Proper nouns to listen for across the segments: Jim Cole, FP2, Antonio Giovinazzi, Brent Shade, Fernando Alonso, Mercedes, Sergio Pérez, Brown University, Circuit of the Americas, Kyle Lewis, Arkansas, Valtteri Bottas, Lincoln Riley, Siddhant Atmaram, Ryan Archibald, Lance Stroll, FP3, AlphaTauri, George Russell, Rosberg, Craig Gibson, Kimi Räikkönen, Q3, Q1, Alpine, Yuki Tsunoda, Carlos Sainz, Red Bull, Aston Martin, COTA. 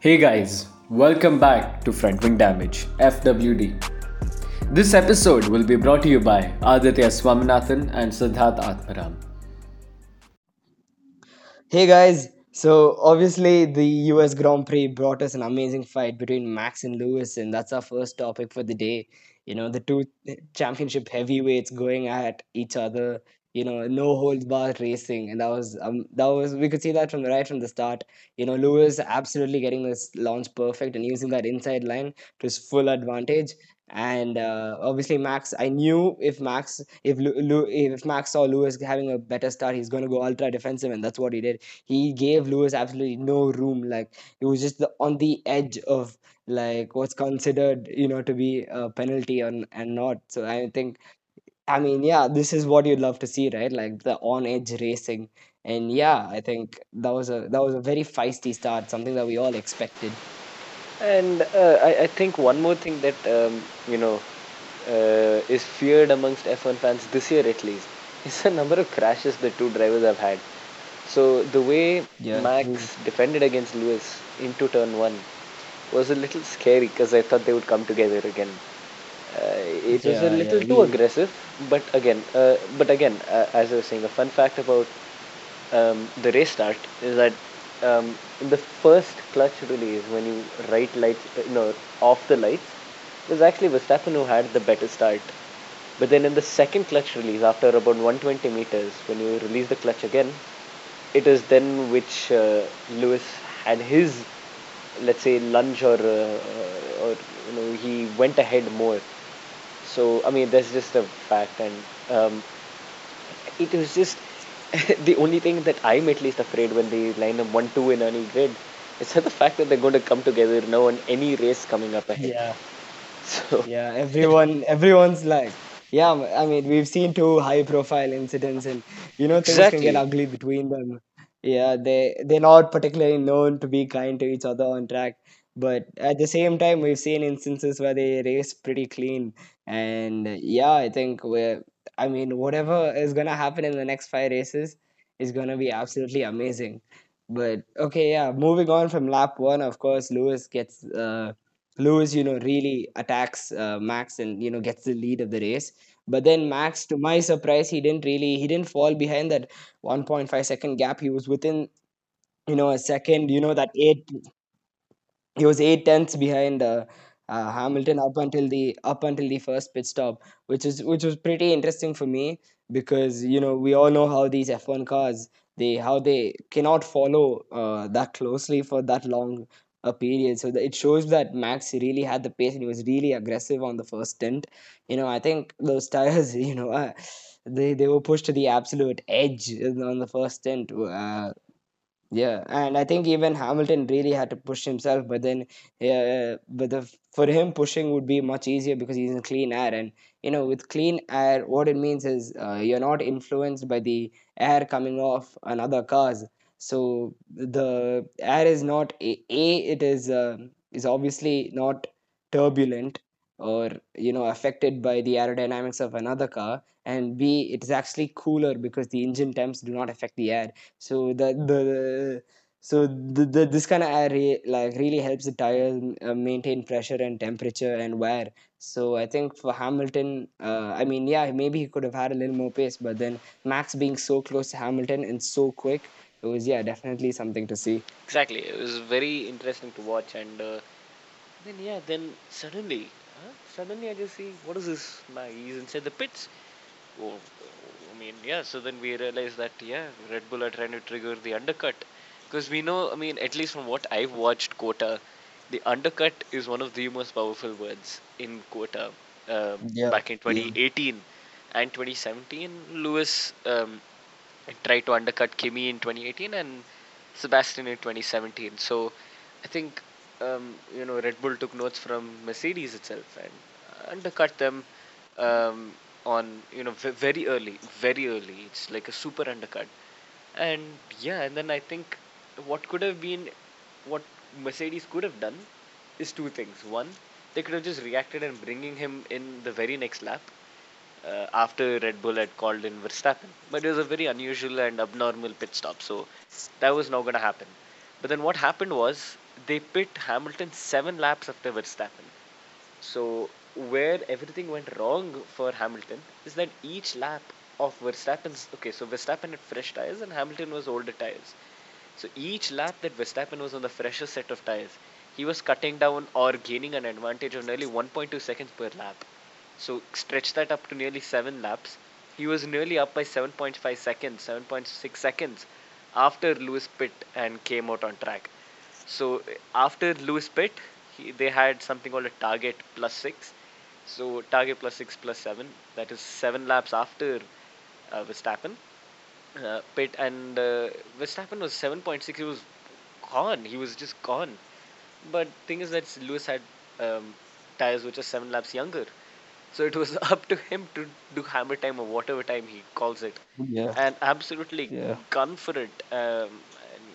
Hey guys, welcome back to Front Wing Damage, FWD. This episode will be brought to you by Aditya Swaminathan and Siddhant Atmaram. Hey guys, so obviously the US Grand Prix brought us an amazing fight between Max and Lewis, and that's our first topic for the day. You know, the two championship heavyweights going at each other. You know, no holds barred racing, and that was we could see that right from the start. You know, Lewis absolutely getting this launch perfect and using that inside line to his full advantage. And obviously, Max, I knew if Max saw Lewis having a better start, he's going to go ultra defensive, and that's what he did. He gave Lewis absolutely no room. Like, it was just on the edge of like what's considered, you know, to be a penalty and not. So I think. I mean, yeah, this is what you'd love to see, right? Like the on-edge racing. And yeah, I think that was a very feisty start, something that we all expected. And I think one more thing that, is feared amongst F1 fans this year at least is the number of crashes the two drivers have had. So the way Max defended against Lewis into turn one was a little scary because I thought they would come together again. It was a little too aggressive, but again, as I was saying, a fun fact about the race start is that in the first clutch release, when you off the lights, it was actually Verstappen who had the better start. But then in the second clutch release, after about 120 meters, when you release the clutch again, it is then which Lewis had his, let's say, lunge or he went ahead more. So, I mean, that's just a fact, and it was just the only thing that I'm at least afraid when they line up 1-2 in any grid. It's the fact that they're going to come together now on any race coming up ahead. Yeah. So yeah, everyone's like, yeah. I mean, we've seen two high-profile incidents, and you know, things can get ugly between them. Yeah, they're not particularly known to be kind to each other on track. But at the same time, we've seen instances where they race pretty clean. And yeah, I think whatever is going to happen in the next five races is going to be absolutely amazing. But okay, yeah, moving on from lap one, of course, Lewis really attacks Max and, you know, gets the lead of the race. But then Max, to my surprise, he didn't fall behind that 1.5 second gap. He was within, a second, that eight. He was 8 tenths behind Hamilton up until the first pit stop, which was pretty interesting for me because we all know how these F1 cars they cannot follow that closely for that long a period. So it shows that Max really had the pace and he was really aggressive on the first stint. I think those tires they were pushed to the absolute edge on the first stint. Yeah, and I think even Hamilton really had to push himself, but then for him pushing would be much easier because he's in clean air, and with clean air what it means is you're not influenced by the air coming off another car's. So the air is not it is obviously not turbulent or affected by the aerodynamics of another car, and B, it is actually cooler because the engine temps do not affect the air. So this kind of air really helps the tires maintain pressure and temperature and wear. So I think for Hamilton, maybe he could have had a little more pace, but then Max being so close to Hamilton and so quick, it was definitely something to see. Exactly, it was very interesting to watch, and then suddenly. Suddenly I just see, what is this? He's inside the pits. Oh, so then we realize that, Red Bull are trying to trigger the undercut. Because we know, at least from what I've watched COTA, the undercut is one of the most powerful words in COTA. Back in 2018 and 2017, Lewis tried to undercut Kimi in 2018 and Sebastian in 2017. So I think... Red Bull took notes from Mercedes itself and undercut them very early. It's like a super undercut. And then I think what Mercedes could have done is two things. One, they could have just reacted and bringing him in the very next lap after Red Bull had called in Verstappen. But it was a very unusual and abnormal pit stop, so that was not going to happen. But then what happened was they pit Hamilton 7 laps after Verstappen. So where everything went wrong for Hamilton is that each lap of Verstappen's, okay, so Verstappen had fresh tires and Hamilton was older tires. So each lap that Verstappen was on the fresher set of tires, he was cutting down or gaining an advantage of nearly 1.2 seconds per lap. So stretch that up to nearly 7 laps. He was nearly up by 7.5 seconds, 7.6 seconds after Lewis pit and came out on track. So after Lewis pit, they had something called a target plus 6. So target plus 6 plus 7, that is 7 laps after Verstappen. Pit and Verstappen was 7.6, he was gone, he was just gone. But thing is that Lewis had tyres which are 7 laps younger. So it was up to him to do hammer time or whatever time he calls it. Yeah. And absolutely gun for it. And,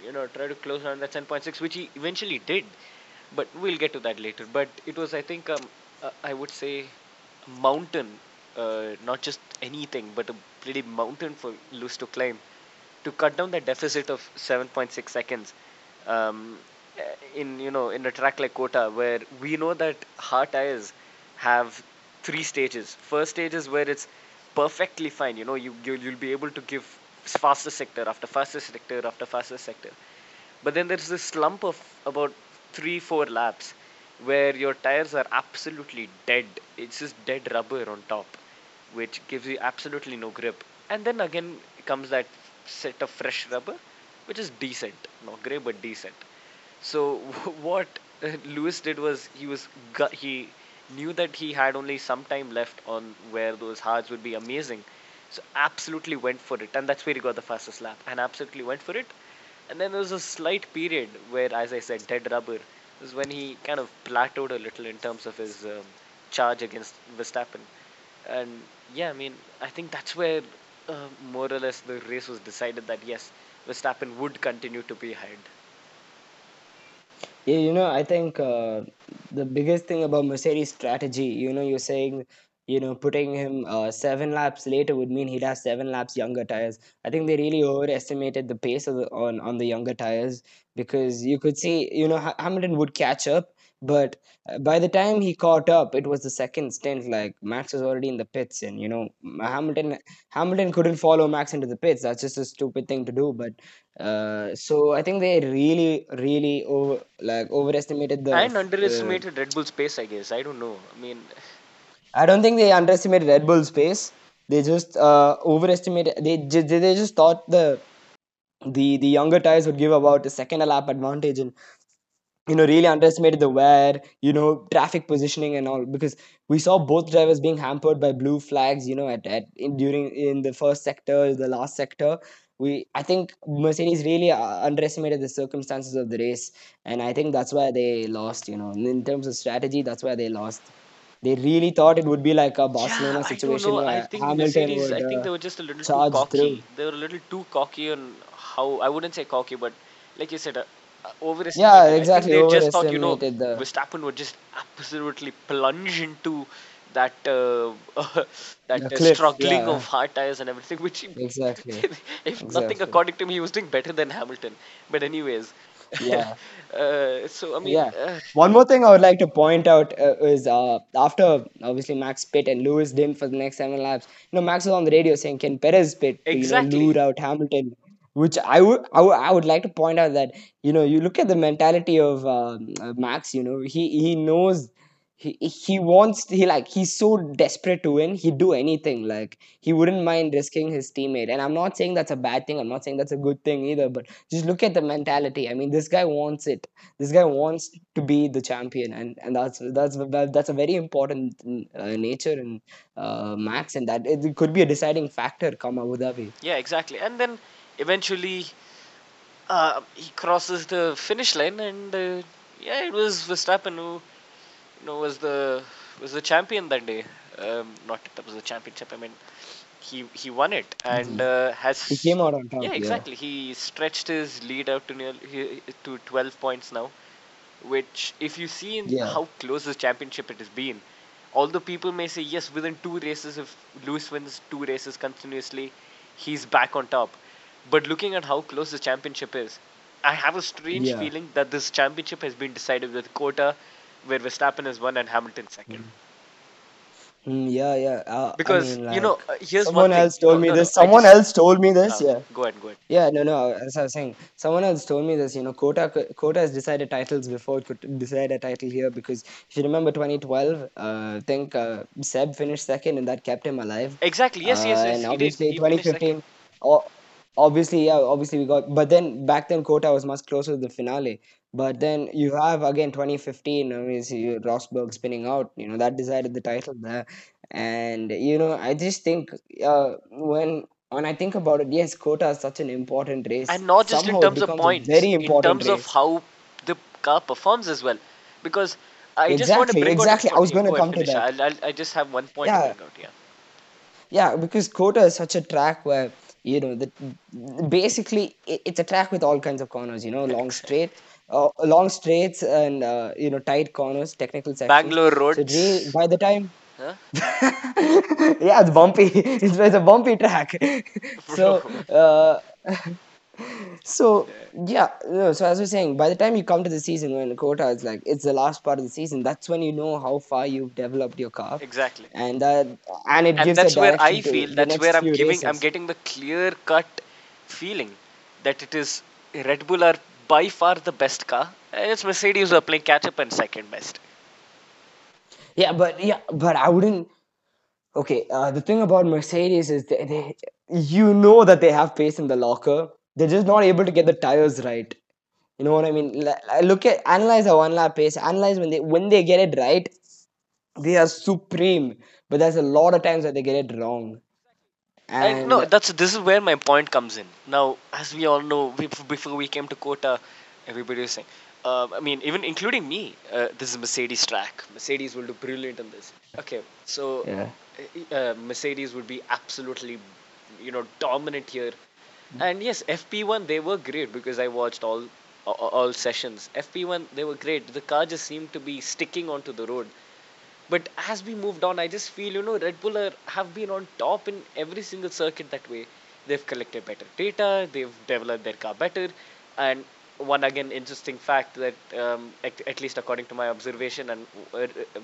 you know, try to close down that 10.6, which he eventually did. But we'll get to that later. But it was, I think, I would say a mountain. Not just anything, but a pretty mountain for Lewis to climb. To cut down the deficit of 7.6 seconds. In a track like COTA, where we know that hard tires have 3 stages. First stage is where it's perfectly fine. You know, you'll be able to give fastest sector after fastest sector after fastest sector. But then there's this slump of about 3-4 laps where your tires are absolutely dead. It's just dead rubber on top, which gives you absolutely no grip. And then again comes that set of fresh rubber, which is decent, not great but decent. So what Lewis did was he knew that he had only some time left on where those hards would be amazing, so absolutely went for it, and that's where he got the fastest lap and absolutely went for it. And then there was a slight period where, as I said, dead rubber was when he kind of plateaued a little in terms of his charge against Verstappen. And yeah, I mean, I think that's where more or less the race was decided that yes, Verstappen would continue to be ahead. Yeah, you know, I think the biggest thing about Mercedes' strategy, you know, you're saying, you know, putting him 7 laps later would mean he'd have 7 laps younger tires. I think they really overestimated the pace of on the younger tires, because you could see, you know, Hamilton would catch up, but by the time he caught up, it was the second stint. Like, Max was already in the pits, and, you know, Hamilton couldn't follow Max into the pits. That's just a stupid thing to do. But so I think they really overestimated the and underestimated Red Bull's pace, I guess. I don't know. I mean, I don't think they underestimated Red Bull's pace. They just overestimated. They just thought the younger tires would give about a second a lap advantage, and, you know, really underestimated the wear, you know, traffic positioning and all, because we saw both drivers being hampered by blue flags, you know, during the first sector, the last sector. I think Mercedes really underestimated the circumstances of the race, and I think that's why they lost, you know, in terms of strategy. That's why they lost. They really thought it would be like a Barcelona situation. I don't know. I think Hamilton Mercedes, I think they were just a little too cocky. They were a little too cocky on how, I wouldn't say cocky, but like you said, overestimated. Yeah, exactly. They just thought, you know, Verstappen would just absolutely plunge into that cliff, struggling of hard tires and everything. Which nothing, according to me, he was doing better than Hamilton. But anyways. Yeah. So I mean, one more thing I would like to point out is after obviously Max pit and Lewis didn't for the next 7 laps. You know, Max was on the radio saying, "Can Perez pit to, you know, lure out Hamilton?" Which I would like to point out that, you know, you look at the mentality of Max. You know, he knows. He's so desperate to win, he'd do anything. Like, he wouldn't mind risking his teammate. And I'm not saying that's a bad thing. I'm not saying that's a good thing either. But just look at the mentality. I mean, this guy wants it. This guy wants to be the champion, and that's a very important nature in Max, and that it could be a deciding factor come Abu Dhabi. Yeah, exactly. And then eventually, he crosses the finish line, and it was Verstappen who, you know, was the champion that day. Not that was the championship. I mean, he won it, and he came out on top. Yeah, exactly. Yeah. He stretched his lead out to nearly to 12 points now, which, if you see how close this championship it has been, although people may say yes, within 2 races, if Lewis wins 2 races continuously, he's back on top. But looking at how close the championship is, I have a strange feeling that this championship has been decided with COTA, where Verstappen has won and Hamilton second. Because, I mean, like, you know, here's one thing. Someone else told me this. Go ahead. As I was saying, someone else told me this. You know, COTA has decided titles before it could decide a title here, because if you remember 2012, I think Seb finished second and that kept him alive. Exactly, yes. And obviously he 2015... Obviously we got... But then, back then, COTA was much closer to the finale. But then you have, again, 2015, I mean, see Rosberg spinning out. You know, that decided the title there. And, you know, I just think when I think about it, yes, COTA is such an important race. And not just in terms of points. Very important in terms of how the car performs as well. Because I was going to come to that. I just have one point to bring out, Yeah, because COTA is such a track where... You know, basically, it's a track with all kinds of corners, you know, long straights and, you know, tight corners, technical sections. Bangalore roads. So by the time... Huh? Yeah, it's bumpy. It's a bumpy track. So as we're saying, by the time you come to the season when COTA is like, it's the last part of the season, that's when you know how far you've developed your car. Exactly. And it gives that's a where I feel, that's where I'm getting the clear-cut feeling that it is Red Bull are by far the best car, and it's Mercedes who are playing catch-up and second best. Yeah, but I wouldn't... Okay, the thing about Mercedes is they you know that they have pace in the locker. They're just not able to get the tires right. You know what I mean? Analyze a one-lap pace. Analyze when they get it right, they are supreme. But there's a lot of times that they get it wrong. And no, this is where my point comes in. Now, as we all know, before we came to COTA, everybody was saying, I mean, even including me, this is Mercedes track. Mercedes will do brilliant on this. Okay, so... Yeah. Mercedes would be absolutely, you know, dominant here. And yes, FP1 they were great, because I watched all sessions. FP1 they were great. The car just seemed to be sticking onto the road. But as we moved on, I just feel, you know, Red Bull have been on top in every single circuit that way. They've collected better data. They've developed their car better. And one again interesting fact that at least according to my observation and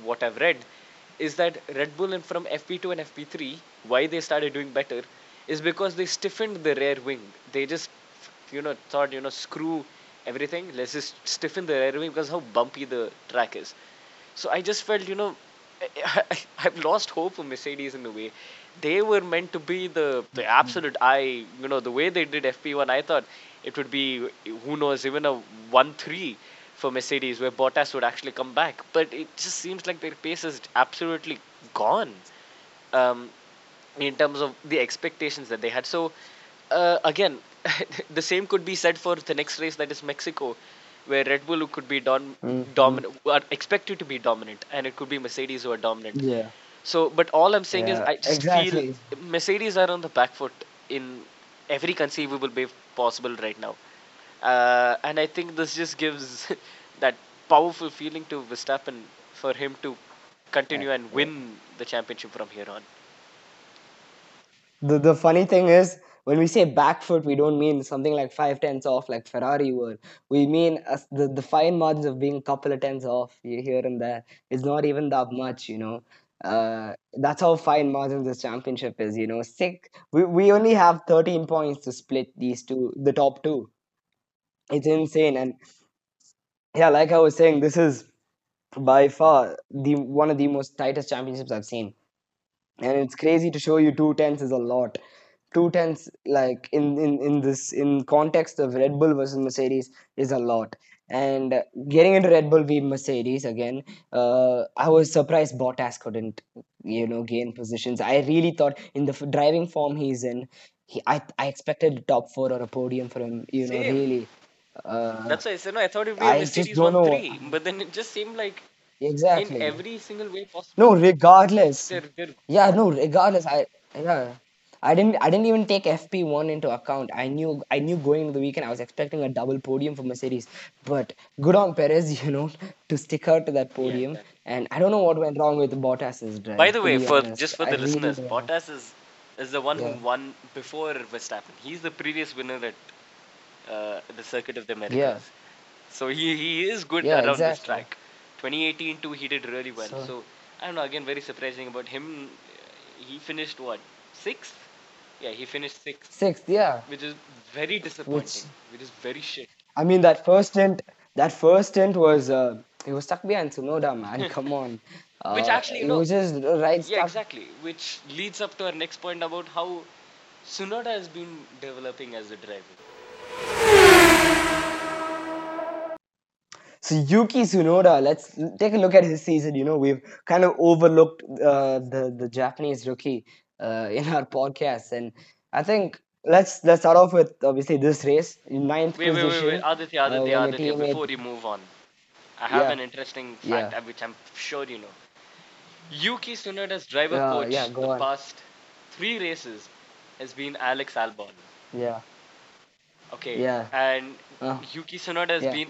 what I've read, is that Red Bull and from FP2 and FP3, why they started doing better is because they stiffened the rear wing. They just, you know, thought, you know, screw everything. Let's just stiffen the rear wing because how bumpy the track is. So I just felt, you know, I've lost hope for Mercedes in a way. They were meant to be the absolute eye. You know, the way they did FP1, I thought it would be, who knows, even a 1-3. For Mercedes, where Bottas would actually come back, but it just seems like their pace is absolutely gone in terms of the expectations that they had. So, again, the same could be said for the next race, that is Mexico, where Red Bull could be dominant, are expected to be dominant, and it could be Mercedes who are dominant. Yeah. So, but all I'm saying is, I just feel Mercedes are on the back foot in every conceivable way possible right now. And I think this just gives that powerful feeling to Verstappen for him to continue and win the championship from here on. The funny thing is, when we say back foot, we don't mean something like 5 tenths off like Ferrari were. We mean the fine margins of being a couple of tenths off here and there. It's not even that much, you know. That's how fine margins this championship is, you know. We only have 13 points to split the top two. It's insane, and yeah, like I was saying, this is by far one of the most tightest championships I've seen, and it's crazy to show you 2 tenths is a lot. 2 tenths, like in context of Red Bull versus Mercedes, is a lot. And getting into Red Bull v Mercedes again, I was surprised Bottas couldn't, you know, gain positions. I really thought in the driving form he's in, I expected a top four or a podium for him. You know, really. That's why I said, no, I thought it would be a Mercedes 1-3, but then it just seemed like in every single way possible. No, regardless. Regardless. I didn't even take FP1 into account. I knew going into the weekend I was expecting a double podium for Mercedes, but good on Perez, you know, to stick out to that podium. Yeah. And I don't know what went wrong with Bottas's drive. By the way, for the listeners, really Bottas is the one who won before Verstappen. He's the previous winner at the Circuit of the Americas. Yeah. So he is good around this track. 2018 too, he did really well. So I don't know, again, very surprising about him. He finished what? Sixth? Yeah, he finished sixth. Sixth, yeah. Which is very disappointing. Which is very shit. I mean, that first stint was... he was stuck behind Tsunoda, man. Come on. Which actually, no. It was just right stuff. Yeah, exactly. Which leads up to our next point about how Tsunoda has been developing as a driver. So Yuki Tsunoda, let's take a look at his season. You know, we've kind of overlooked the Japanese rookie in our podcast, and I think let's start off with obviously this race in ninth position. Wait, Aditya, before you move on, I have an interesting fact which I'm sure you know. Yuki Tsunoda's driver coach the past three races has been Alex Albon. Yeah. Okay. Yeah. And Yuki Tsunoda has been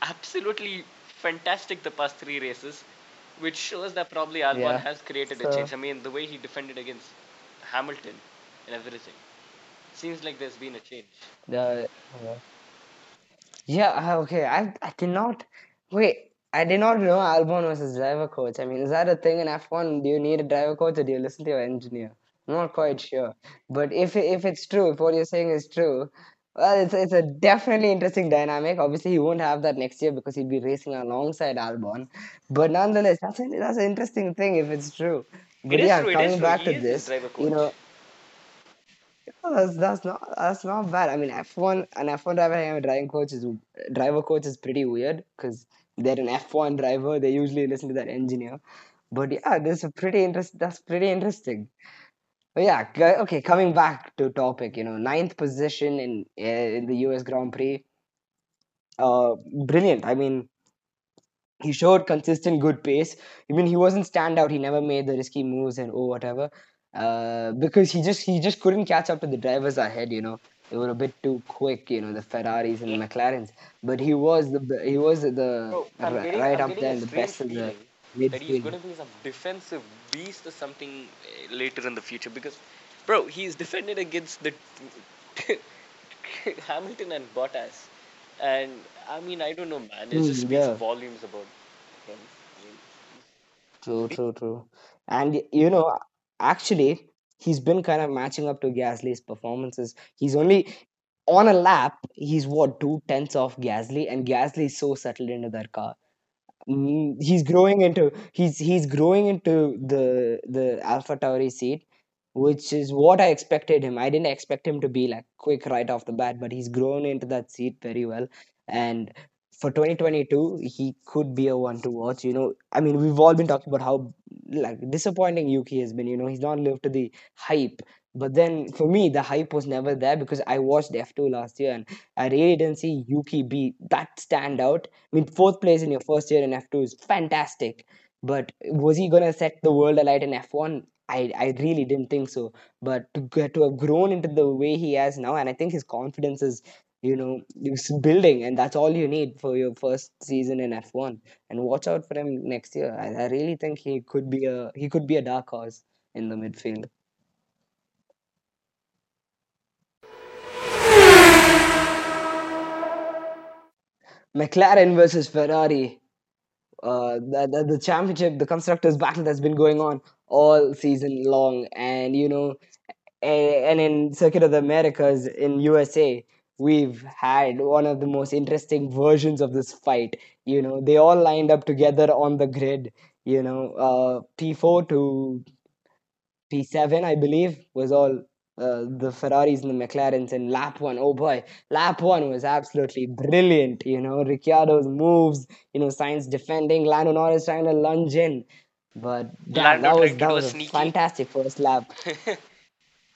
absolutely fantastic the past three races, which shows that probably Albon has created a change. I mean, the way he defended against Hamilton and everything, seems like there's been a change. I cannot wait. I did not know Albon was his driver coach. I mean, is that a thing in F1? Do you need a driver coach, or do you listen to your engineer? I'm not quite sure, but if it's true, if what you're saying is true, well, it's a definitely interesting dynamic. Obviously, he won't have that next year because he'll be racing alongside Albon. But nonetheless, that's an interesting thing if it's true. But coming back to this, you know, that's not bad. I mean, an F1 driver having a driver coach is pretty weird because they're an F1 driver. They usually listen to that engineer. But yeah, that's pretty interesting. But yeah, okay, coming back to topic, you know, ninth position in the US Grand Prix. Brilliant. I mean, he showed consistent good pace. I mean, he wasn't standout. He never made the risky moves and whatever. Because he just couldn't catch up to the drivers ahead, you know. They were a bit too quick, you know, the Ferraris and the McLarens. But he was right up there in the best of the... That he's going to be some defensive beast or something later in the future because, bro, he's defended against the Hamilton and Bottas, and I mean, I don't know, man. It just speaks volumes about him. True. And you know, actually, he's been kind of matching up to Gasly's performances. He's only on a lap. He's 2 tenths off Gasly, and Gasly's so settled into that car. He's growing into the AlphaTauri seat, which is what I expected him. I didn't expect him to be like quick right off the bat, but he's grown into that seat very well. And for 2022, he could be a one to watch. You know, I mean, we've all been talking about how like disappointing Yuki has been. You know, he's not lived to the hype. But then for me, the hype was never there because I watched F2 last year and I really didn't see Yuki be that standout. I mean, 4th place in your first year in F2 is fantastic. But was he going to set the world alight in F1? I really didn't think so. But to have grown into the way he has now, and I think his confidence is, you know, building, and that's all you need for your first season in F1. And watch out for him next year. I really think he could be a dark horse in the midfield. McLaren versus Ferrari, the championship, the constructors' battle that's been going on all season long, and you know, and in Circuit of the Americas in USA, we've had one of the most interesting versions of this fight. You know, they all lined up together on the grid. You know, P4 to P7, I believe, was all the Ferraris and the McLarens in lap one. Oh boy, lap one was absolutely brilliant. You know, Ricciardo's moves, you know, Sainz defending, Lando Norris trying to lunge in. But that was a fantastic first lap.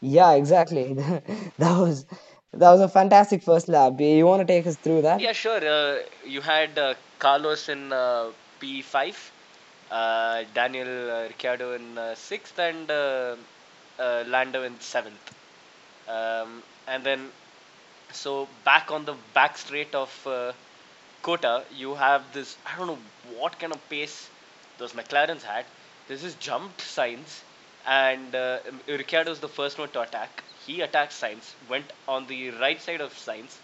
Yeah, exactly. That was a fantastic first lap. You want to take us through that? Yeah, sure. You had Carlos in P5, Daniel Ricciardo in 6th, and Lando in 7th, and then so back on the back straight of COTA, you have this, I don't know what kind of pace those McLarens had. This is jumped Sainz, and Ricciardo's the first one to attack. he attacked Sainz, went on the right side of Sainz.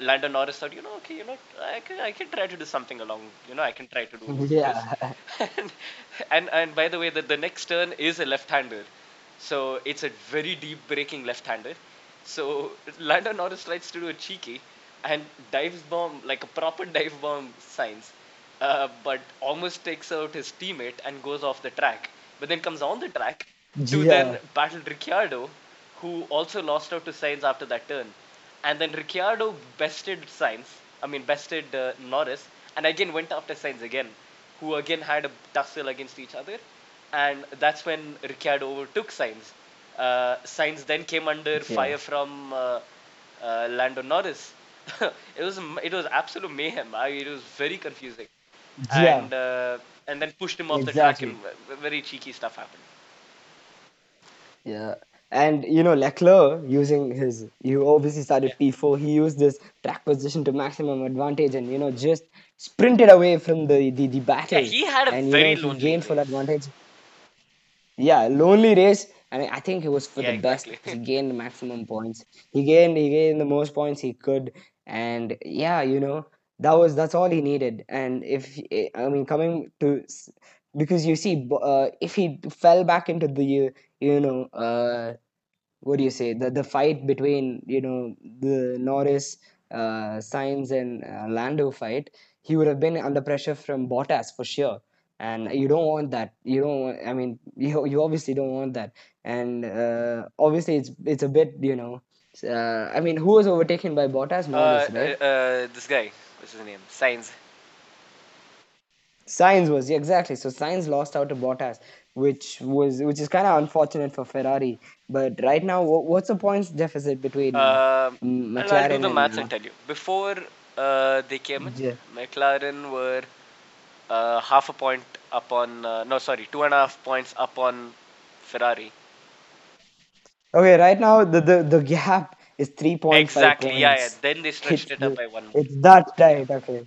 Lando Norris thought, I can try to do something along, this. Yeah. and by the way, the next turn is a left-hander. So it's a very deep braking left-hander. So Lando Norris tries to do a cheeky and dives bomb, like a proper dive bomb Sainz, but almost takes out his teammate and goes off the track. But then comes on the track to then battle Ricciardo, who also lost out to Sainz after that turn. And then Ricciardo bested Norris, and again went after Sainz again, who again had a tussle against each other. And that's when Ricciardo overtook Sainz. Sainz then came under fire from Lando Norris. It was absolute mayhem. It was very confusing. Yeah. And then pushed him off the track, and very cheeky stuff happened. Yeah. And, Leclerc, he obviously started P4, he used this track position to maximum advantage and, just sprinted away from the battle. Yeah, he had a very lonely race. Advantage. Yeah, lonely race, and I think it was for the best. He gained the maximum points. He gained the most points he could, and that's all he needed. And because if he fell back into the, the fight between, the Norris, Sainz and Lando fight, he would have been under pressure from Bottas for sure. And you don't want that. You obviously don't want that. And obviously it's a bit, who was overtaken by Bottas? Norris, right? This guy, what's his name? Sainz. Sainz was exactly so. Sainz lost out to Bottas, which is kind of unfortunate for Ferrari. But right now, what's the points deficit between McLaren? I'll do the maths and tell you. Before they came in, McLaren were 0.5 point up on 2.5 points up on Ferrari. Okay, right now the gap is 3.5 points. Exactly. Yeah. Then they stretched it up by 1 point. It's that tight. Okay,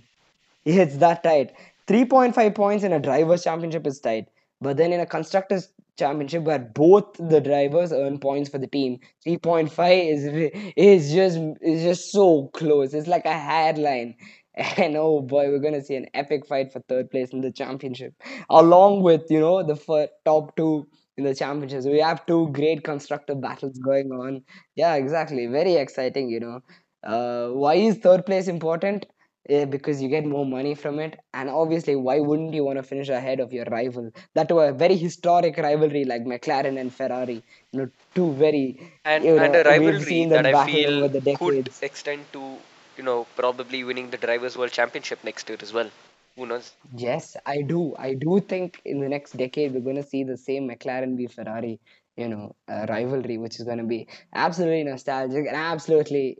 it's that tight. 3.5 points in a drivers' championship is tight, but then in a constructors' championship where both the drivers earn points for the team, 3.5 is just so close. It's like a hairline, and oh boy, we're gonna see an epic fight for third place in the championship, along with the top two in the championships. We have two great constructor battles going on. Yeah, exactly. Very exciting. Why is third place important? Because you get more money from it, and obviously why wouldn't you want to finish ahead of your rival? That was a very historic rivalry like McLaren and Ferrari, two very and a rivalry that I feel could extend to probably winning the Drivers' World Championship next year as well. Who knows? Yes, I do think in the next decade we're going to see the same McLaren v Ferrari rivalry, which is going to be absolutely nostalgic and absolutely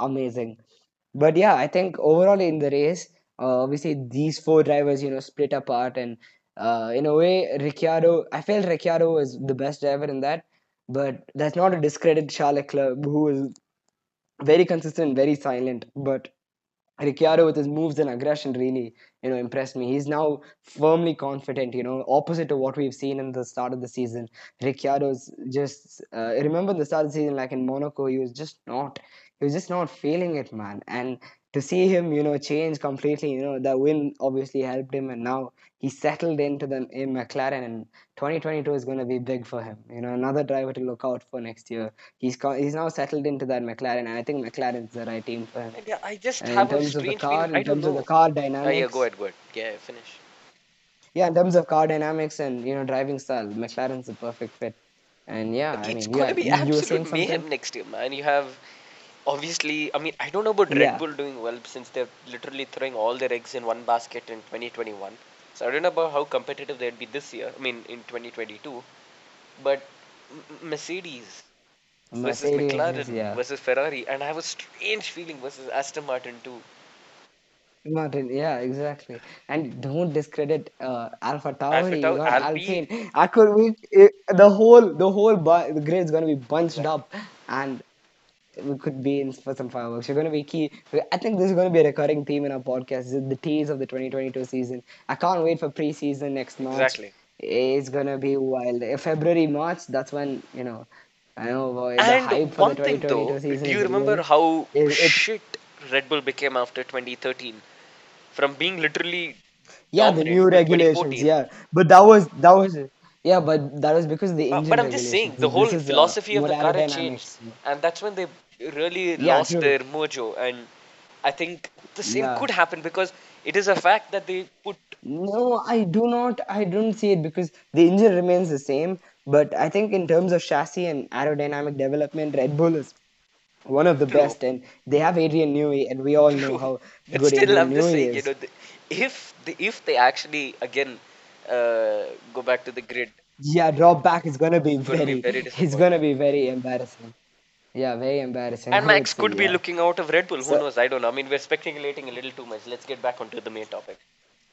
amazing. But yeah, I think overall in the race, obviously these four drivers, split apart. And in a way, I felt Ricciardo was the best driver in that. But that's not to discredit Charles Leclerc, who is very consistent, very silent. But Ricciardo with his moves and aggression really, impressed me. He's now firmly confident, opposite to what we've seen in the start of the season. Ricciardo's just, remember the start of the season, like in Monaco, he was just not feeling it, man. And to see him, change completely, the win obviously helped him. And now he settled into in McLaren. And 2022 is going to be big for him. Another driver to look out for next year. He's now settled into that McLaren. And I think McLaren's the right team for him. Yeah, I just have a strange feeling. In terms of the car dynamics. Yeah, go ahead. Yeah, finish. Yeah, in terms of car dynamics and, driving style, McLaren's the perfect fit. And yeah, it's going to be absolute mayhem next year, man. You have... Obviously, I don't know about Red Bull doing well since they're literally throwing all their eggs in one basket in 2021. So I don't know about how competitive they'd be this year, in 2022. But Mercedes versus McLaren versus Ferrari, and I have a strange feeling versus Aston Martin too. Exactly. And don't discredit AlphaTauri, Alpine. The grid's going to be bunched up and... we could be in for some fireworks. You're going to be key. I think this is going to be a recurring theme in our podcast, the tease of the 2022 season. I can't wait for pre-season next March. Exactly. It's going to be wild. February, March, that's when, I know, boy. And the hype one for the thing though, do you remember how shit Red Bull became after 2013? From being literally the new regulations. Yeah, but that was. Yeah, but that was because the engine. But I'm just saying, the whole philosophy of the car changed, and that's when they really lost their mojo. And I think the same could happen because it is a fact that they put. No, I don't see it because the engine remains the same. But I think in terms of chassis and aerodynamic development, Red Bull is one of the best, and they have Adrian Newey, and we all know how good Adrian Newey is. You know, if they actually again. Go back to the grid. Yeah, drop back is gonna be very embarrassing. Yeah, very embarrassing. And Max could be looking out of Red Bull. Who knows? I don't know. I mean, we're speculating a little too much. Let's get back onto the main topic.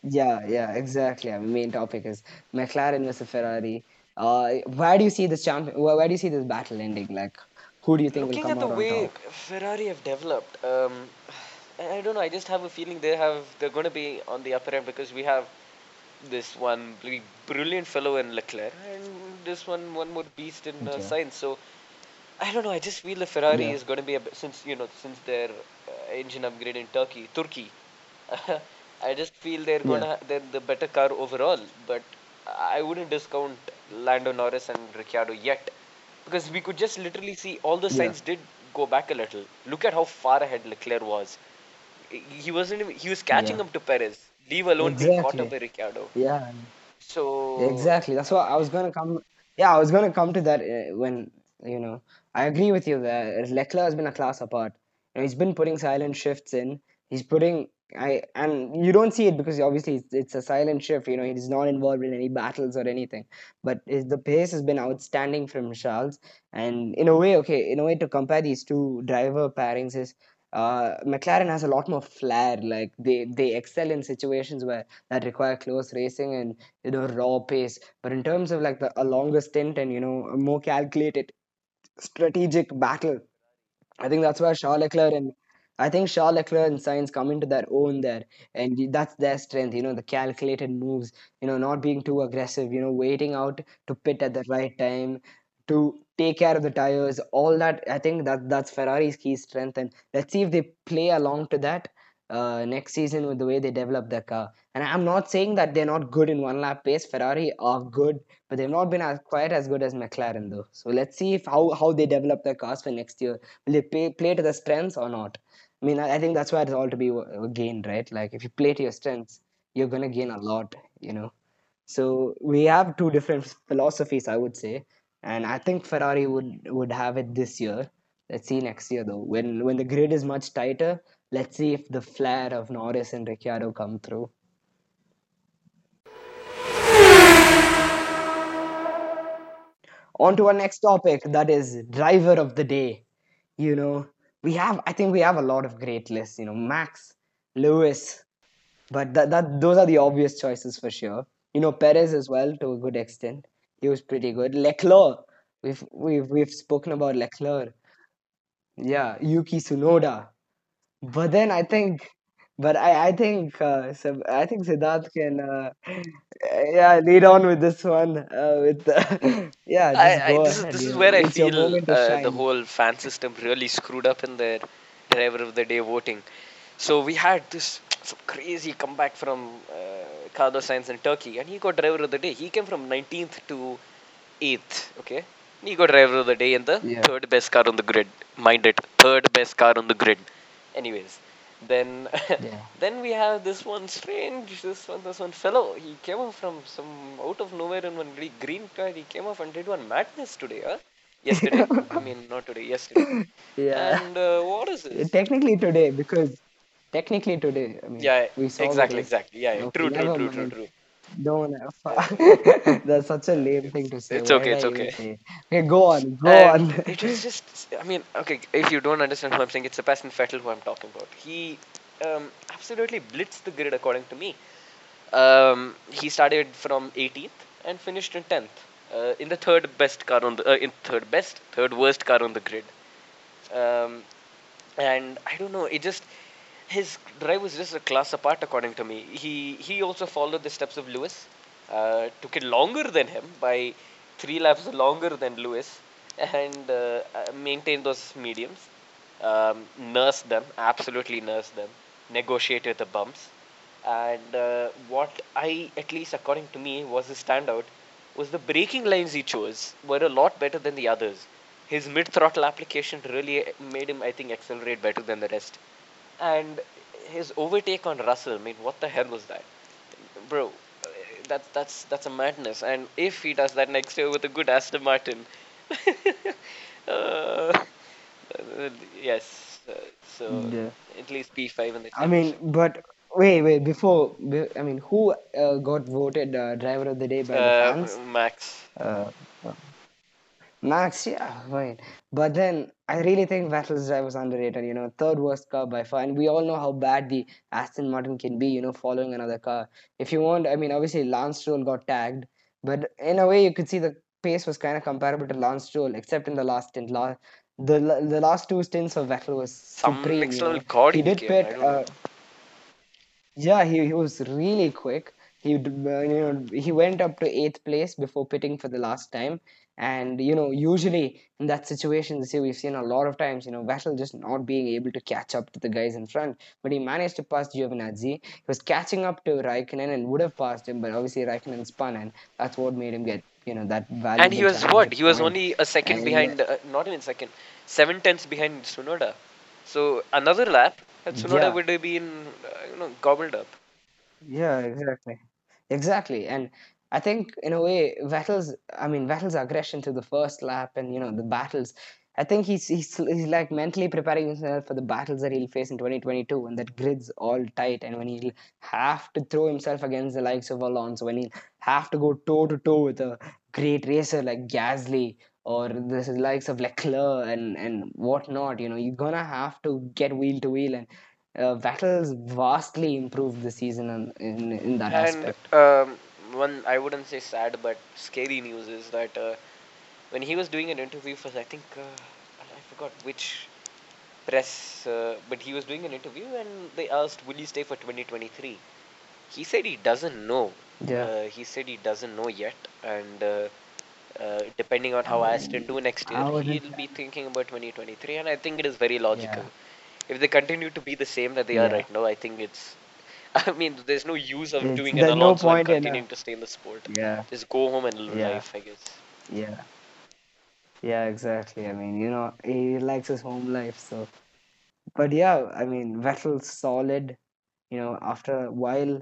Yeah, exactly. I mean, main topic is McLaren versus Ferrari. Where do you see this where do you see this battle ending? Like, who do you think will come out on top? Looking at the way Ferrari have developed, I don't know. I just have a feeling they're gonna be on the upper end because we have. This one brilliant fellow in Leclerc and this one more beast in Sainz. So I don't know, I just feel the Ferrari is going to be since their engine upgrade in Turkey I just feel they're going to they're the better car overall, but I wouldn't discount Lando Norris and Ricciardo yet because we could just literally see all the Sainz did go back a little. Look at how far ahead Leclerc was. He was catching up to Perez. Leave alone being caught up by Ricciardo. Yeah. So exactly. That's what I was gonna come. Yeah, I was gonna come to that when I agree with you that Leclerc has been a class apart. You know, he's been putting silent shifts in. He's putting and you don't see it because obviously it's a silent shift. You know, he's not involved in any battles or anything. But the pace has been outstanding from Charles. And in a way to compare these two driver pairings is. McLaren has a lot more flair. Like they excel in situations where that require close racing and raw pace. But in terms of like a longer stint and a more calculated, strategic battle, I think that's where Charles Leclerc and Sainz come into their own there, and that's their strength. The calculated moves. Not being too aggressive. Waiting out to pit at the right time. To take care of the tires, all that. I think that's Ferrari's key strength, and let's see if they play along to that next season with the way they develop their car. And I'm not saying that they're not good in one lap pace. Ferrari are good, but they've not been quite as good as McLaren though. So let's see if how they develop their cars for next year. Will they play to the strengths or not? I mean, I think that's where it's all to be gained, right? Like if you play to your strengths, you're gonna gain a lot. So we have two different philosophies, I would say. And I think Ferrari would have it this year. Let's see next year, though. When the grid is much tighter, let's see if the flair of Norris and Ricciardo come through. On to our next topic, that is driver of the day. I think we have a lot of great lists. Max, Lewis, but those are the obvious choices for sure. Perez as well to a good extent. He was pretty good. Leclerc, we've spoken about Leclerc. Yeah, Yuki Tsunoda. But then I think Siddhant can lead on with this one. This is where I feel the whole fan system really screwed up in their driver of the day voting. So we had this crazy comeback from Carlos Sainz in Turkey, and he got driver of the day. He came from 19th to 8th, okay? And he got driver of the day in the third best car on the grid. Mind it, third best car on the grid. Anyways, then then we have this one strange, this one fellow. He came up from some out of nowhere in one really green car. He came up and did one madness today, huh? Yesterday. I mean, not today, yesterday. Yeah. And what is this? Technically today, I mean, we saw exactly. Yeah, no, true. Don't that's such a lame thing to say. It's okay. Okay, go on. It was just, I mean, okay, if you don't understand who I'm saying, it's Sebastian Vettel who I'm talking about. He absolutely blitzed the grid, according to me. He started from 18th and finished in 10th in the third worst car on the grid. And I don't know, it just. His drive was just a class apart, according to me. He also followed the steps of Lewis. Took it longer than him by 3 laps longer than Lewis. and maintain those mediums, nurse them, absolutely nurse them, negotiate with the bumps. And what I, at least according to me, was his standout was the braking lines he chose were a lot better than the others. His mid-throttle application really made him, I think, accelerate better than the rest. And his overtake on Russell, I mean, what the hell was that? Bro, that's a madness. And if he does that next year with a good Aston Martin, yes. So, yeah. At least P5 in the championship. I mean, but... Wait, before, I mean, who got voted driver of the day by the fans? Max. Max, yeah, fine. But then, I really think Vettel's drive was underrated, you know, third worst car by far. And we all know how bad the Aston Martin can be, you know, following another car. If you want, I mean, obviously Lance Stroll got tagged, but in a way you could see the pace was kind of comparable to Lance Stroll, except in the last stint. The last two stints of Vettel was supreme. He did pit... Yeah, he was really quick. He went up to 8th place before pitting for the last time. And, you know, usually in that situation, this year we've seen a lot of times, you know, Vettel just not being able to catch up to the guys in front. But he managed to pass Giovinazzi. He was catching up to Raikkonen and would have passed him, but obviously Raikkonen spun, and that's what made him get, you know, that value. And he was what? He was only a second behind, not even second, 7/10 behind Tsunoda. So another lap. And Tsunoda would have been, you know, gobbled up. Yeah, exactly. And I think, in a way, Vettel's aggression to the first lap and, you know, the battles. I think he's like mentally preparing himself for the battles that he'll face in 2022 when that grid's all tight and when he'll have to throw himself against the likes of Alonso, when he'll have to go toe-to-toe with a great racer like Gasly, or the likes of Leclerc and whatnot. You know, you're going to have to get wheel to wheel, and Vettel's vastly improved the season in that aspect. One, I wouldn't say sad, but scary news is that when he was doing an interview for, I think, I forgot which press, but he was doing an interview and they asked, will you stay for 2023? He said he doesn't know. Yeah. He said he doesn't know yet, and... depending on how Aston do next year, he'll be thinking about 2023, and I think it is very logical. If they continue to be the same that they are right now, I think it's... I mean, there's no use of doing an Alonso and continuing to stay in the sport. Yeah. Just go home and live life, I guess. Yeah. Yeah, exactly. I mean, you know, he likes his home life, so... But yeah, I mean, Vettel's solid. You know, after a while,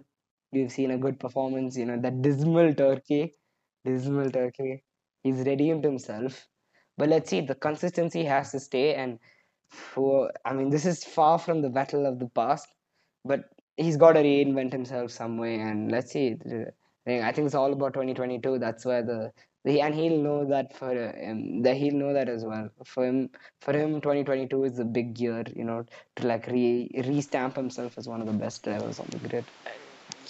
we've seen a good performance, you know, that dismal turkey. He's redeemed himself. But let's see, the consistency has to stay. And this is far from the battle of the past, but he's got to reinvent himself some way. And let's see. I think it's all about 2022. That's where and he'll know that for him. He'll know that as well. For him, 2022 is the big year, you know, to like re-stamp himself as one of the best drivers on the grid.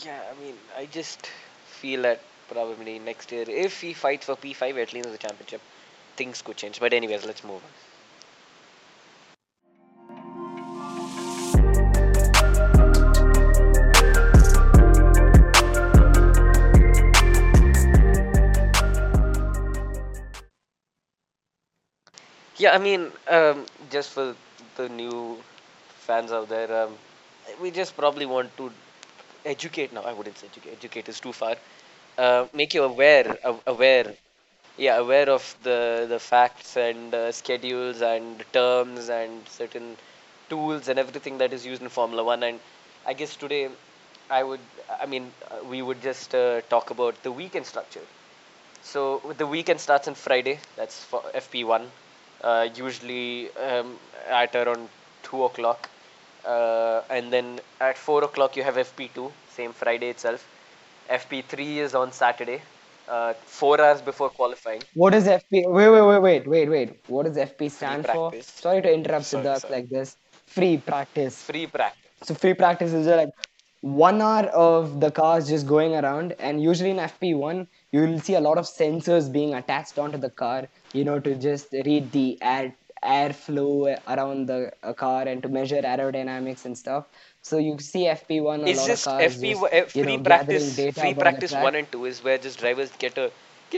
Yeah, I mean, I just feel that probably next year, if he fights for P5 at least in the championship, things could change. But anyways, let's move on. Yeah, I mean, just for the new fans out there, we just probably want to educate. No, I wouldn't say educate is too far. Make you aware of the facts and schedules and terms and certain tools and everything that is used in Formula 1. And I guess today, we would just talk about the weekend structure. So the weekend starts on Friday. That's for FP1. Usually at around 2:00, and then at 4:00 you have FP2. Same Friday itself. FP3 is on Saturday, 4 hours before qualifying. What is FP? Wait. What does FP stand for? Sorry to interrupt, Siddharth, like this. Free practice. So free practice is like 1 hour of the cars just going around, and usually in FP1, you will see a lot of sensors being attached onto the car, you know, to just read the airflow around the car and to measure aerodynamics and stuff. So you see FP1 Free practice 1 and 2 is where just drivers get a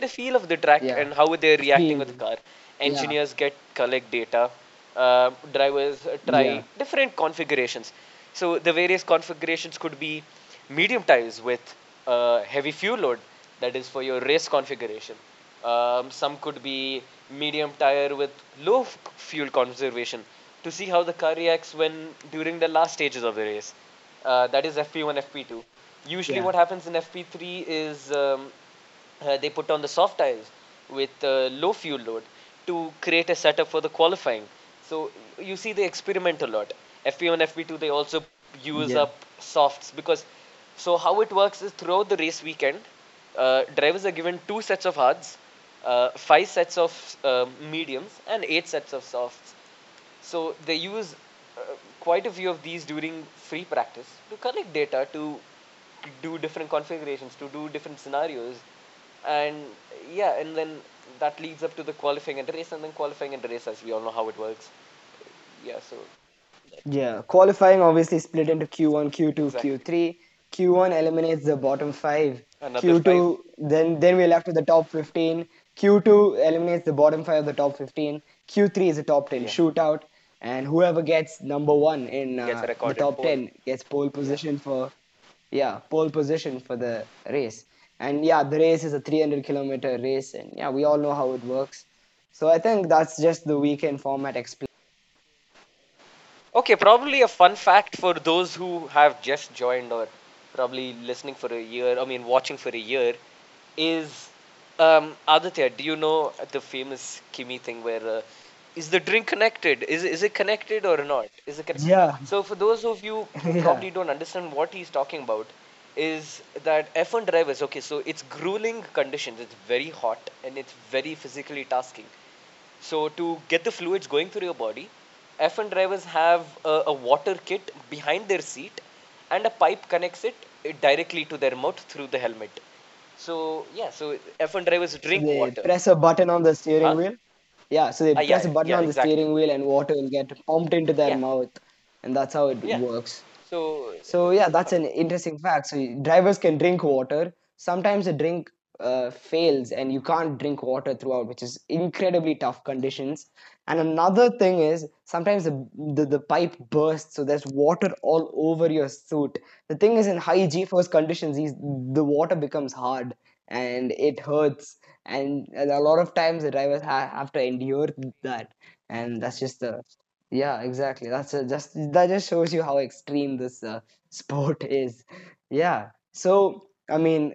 feel of the track and how they're reacting with the car. engineers collect data, drivers try different configurations. So the various configurations could be medium tires with heavy fuel load, that is for your race configuration. Some could be medium tire with low fuel conservation to see how the car reacts when during the last stages of the race. That is FP1, FP2. Usually what happens in FP3 is they put on the soft tires with low fuel load to create a setup for the qualifying. So you see they experiment a lot. FP1, FP2, they also use up softs because so how it works is throughout the race weekend, drivers are given 2 sets of hards, 5 sets of mediums and 8 sets of softs. So they use quite a few of these during free practice to collect data, to do different configurations, to do different scenarios. And and then that leads up to the qualifying and race, and then qualifying and race, as we all know how it works. Qualifying obviously split into Q1, Q2, Q3. Q1 eliminates the bottom 5. Q2 then we're left with the top 15. Q2 eliminates the bottom 5 of the top 15. Q3 is a top 10 shootout, and whoever gets number 1 in the top 10 gets pole position for pole position for the race. And the race is a 300-kilometer race, and we all know how it works. So I think that's just the weekend format explained. Okay, probably a fun fact for those who have just joined or probably listening for a year, watching for a year, is Aditya, do you know the famous Kimi thing where is the drink connected? Is it connected or not? Is it connected? Yeah. So for those of you who probably don't understand what he's talking about, is that F1 drivers, so it's grueling conditions, it's very hot and it's very physically tasking. So to get the fluids going through your body, F1 drivers have a water kit behind their seat and a pipe connects it directly to their mouth through the helmet. So so F1 drivers drink water. They press a button on the steering wheel. So they press a button on the steering wheel and water will get pumped into their mouth, and that's how it works. So that's an interesting fact. So drivers can drink water. Sometimes the drink fails and you can't drink water throughout, which is incredibly tough conditions. And another thing is sometimes the pipe bursts, so there's water all over your suit. The thing is, in high G-force conditions, the water becomes hard and it hurts. And a lot of times the drivers have to endure that. And that's just the... Yeah, exactly. That just shows you how extreme this sport is. Yeah. So, we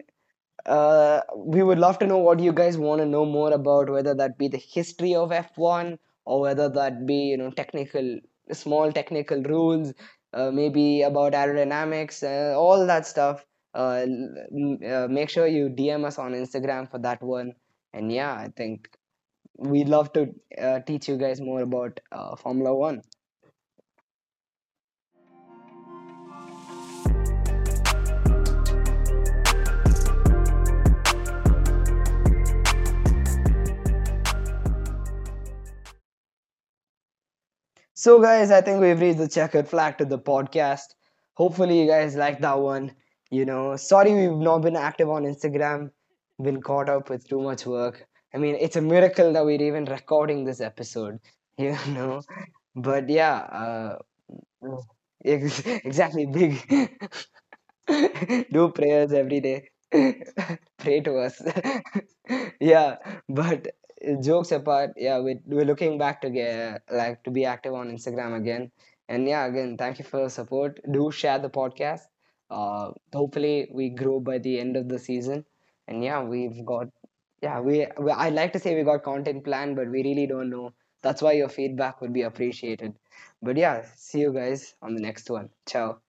would love to know what you guys want to know more about, whether that be the history of F1 or whether that be, small technical rules, maybe about aerodynamics, all that stuff. Make sure you DM us on Instagram for that one. And I think we'd love to teach you guys more about Formula 1. So guys, I think we've reached the checkered flag to the podcast. Hopefully you guys like that one. Sorry we've not been active on Instagram. Been caught up with too much work. It's a miracle that we're even recording this episode, But exactly, big. Do prayers every day. Pray to us. But jokes apart, we're looking back to get, to be active on Instagram again. And again, thank you for your support. Do share the podcast. Hopefully, we grow by the end of the season. And we've got. I'd like to say we got content planned, but we really don't know. That's why your feedback would be appreciated. But see you guys on the next one. Ciao.